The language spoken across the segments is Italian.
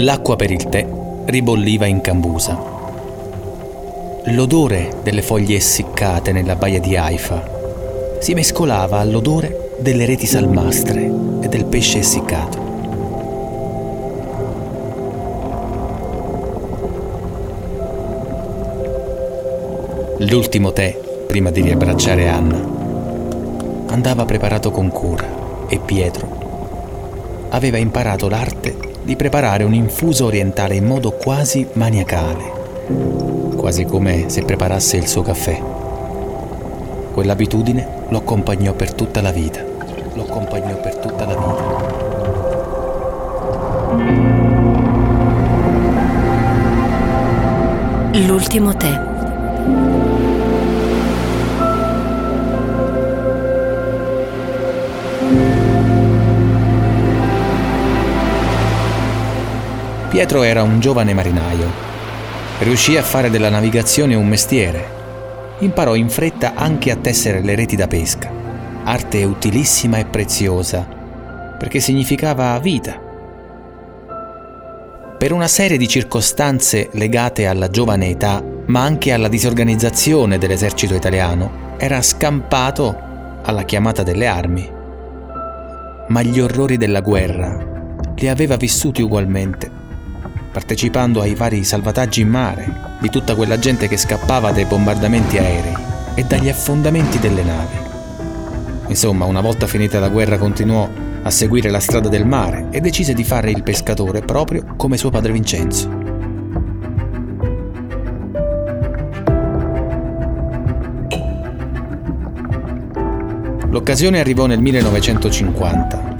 L'acqua per il tè ribolliva in cambusa. L'odore delle foglie essiccate nella baia di Haifa si mescolava all'odore delle reti salmastre e del pesce essiccato. L'ultimo tè, prima di riabbracciare Anna, andava preparato con cura e Pietro aveva imparato l'arte di preparare un infuso orientale in modo quasi maniacale, quasi come se preparasse il suo caffè. Quell'abitudine lo accompagnò per tutta la vita. L'ultimo tè. Pietro era un giovane marinaio. Riuscì a fare della navigazione un mestiere. Imparò in fretta anche a tessere le reti da pesca, arte utilissima e preziosa, perché significava vita. Per una serie di circostanze legate alla giovane età, ma anche alla disorganizzazione dell'esercito italiano, era scampato alla chiamata delle armi. Ma gli orrori della guerra li aveva vissuti ugualmente, partecipando ai vari salvataggi in mare di tutta quella gente che scappava dai bombardamenti aerei e dagli affondamenti delle navi. Insomma, una volta finita la guerra continuò a seguire la strada del mare e decise di fare il pescatore proprio come suo padre Vincenzo. L'occasione arrivò nel 1950.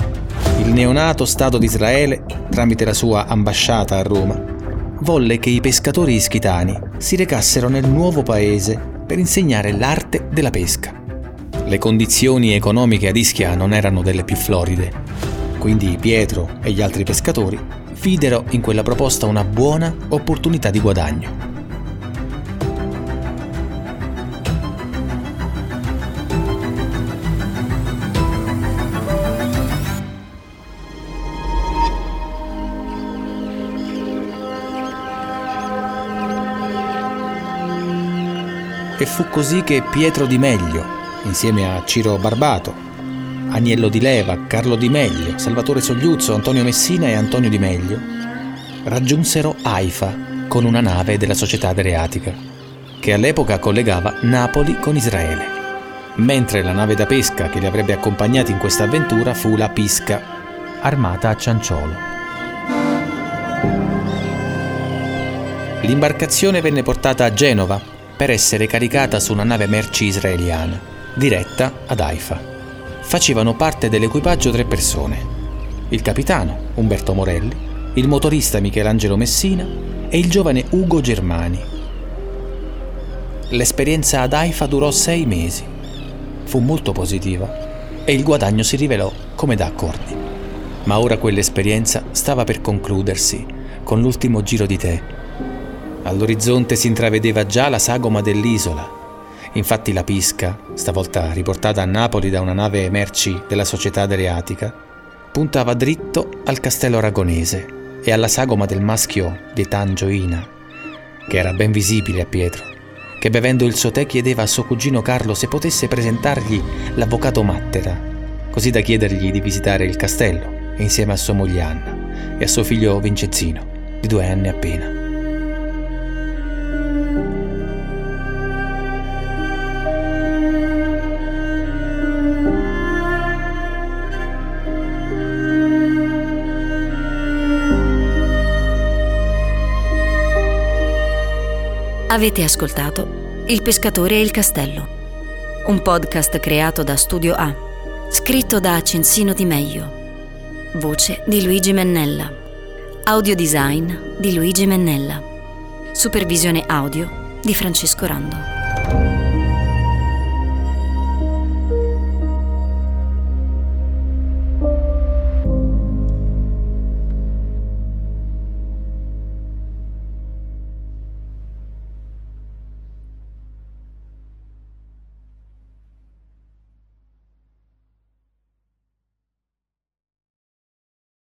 Il neonato Stato d'Israele, tramite la sua ambasciata a Roma, volle che i pescatori ischitani si recassero nel nuovo paese per insegnare l'arte della pesca. Le condizioni economiche ad Ischia non erano delle più floride, quindi Pietro e gli altri pescatori videro in quella proposta una buona opportunità di guadagno. E fu così che Pietro Di Meglio, insieme a Ciro Barbato, Agnello di Leva, Carlo Di Meglio, Salvatore Sogliuzzo, Antonio Messina e Antonio Di Meglio, raggiunsero Haifa con una nave della Società Adriatica, che all'epoca collegava Napoli con Israele, mentre la nave da pesca che li avrebbe accompagnati in questa avventura fu la Pisca, armata a cianciolo. L'imbarcazione venne portata a Genova, per essere caricata su una nave merci israeliana, diretta ad Haifa. Facevano parte dell'equipaggio 3 persone: il capitano, Umberto Morelli, il motorista Michelangelo Messina e il giovane Ugo Germani. L'esperienza ad Haifa durò 6 mesi. Fu molto positiva e il guadagno si rivelò come da accordi. Ma ora quell'esperienza stava per concludersi con l'ultimo giro di tè. All'orizzonte si intravedeva già la sagoma dell'isola. Infatti la Pisca, stavolta riportata a Napoli da una nave merci della Società Adriatica, puntava dritto al Castello Aragonese e alla sagoma del maschio di Sant'Angioina, che era ben visibile a Pietro, che bevendo il suo tè chiedeva a suo cugino Carlo se potesse presentargli l'avvocato Mattera, così da chiedergli di visitare il castello insieme a sua moglie Anna e a suo figlio Vincenzino, di 2 anni appena. Avete ascoltato Il Pescatore e il Castello, un podcast creato da Studio A, scritto da Cenzino Di Meglio, voce di Luigi Mennella, audio design di Luigi Mennella, supervisione audio di Francesco Rando.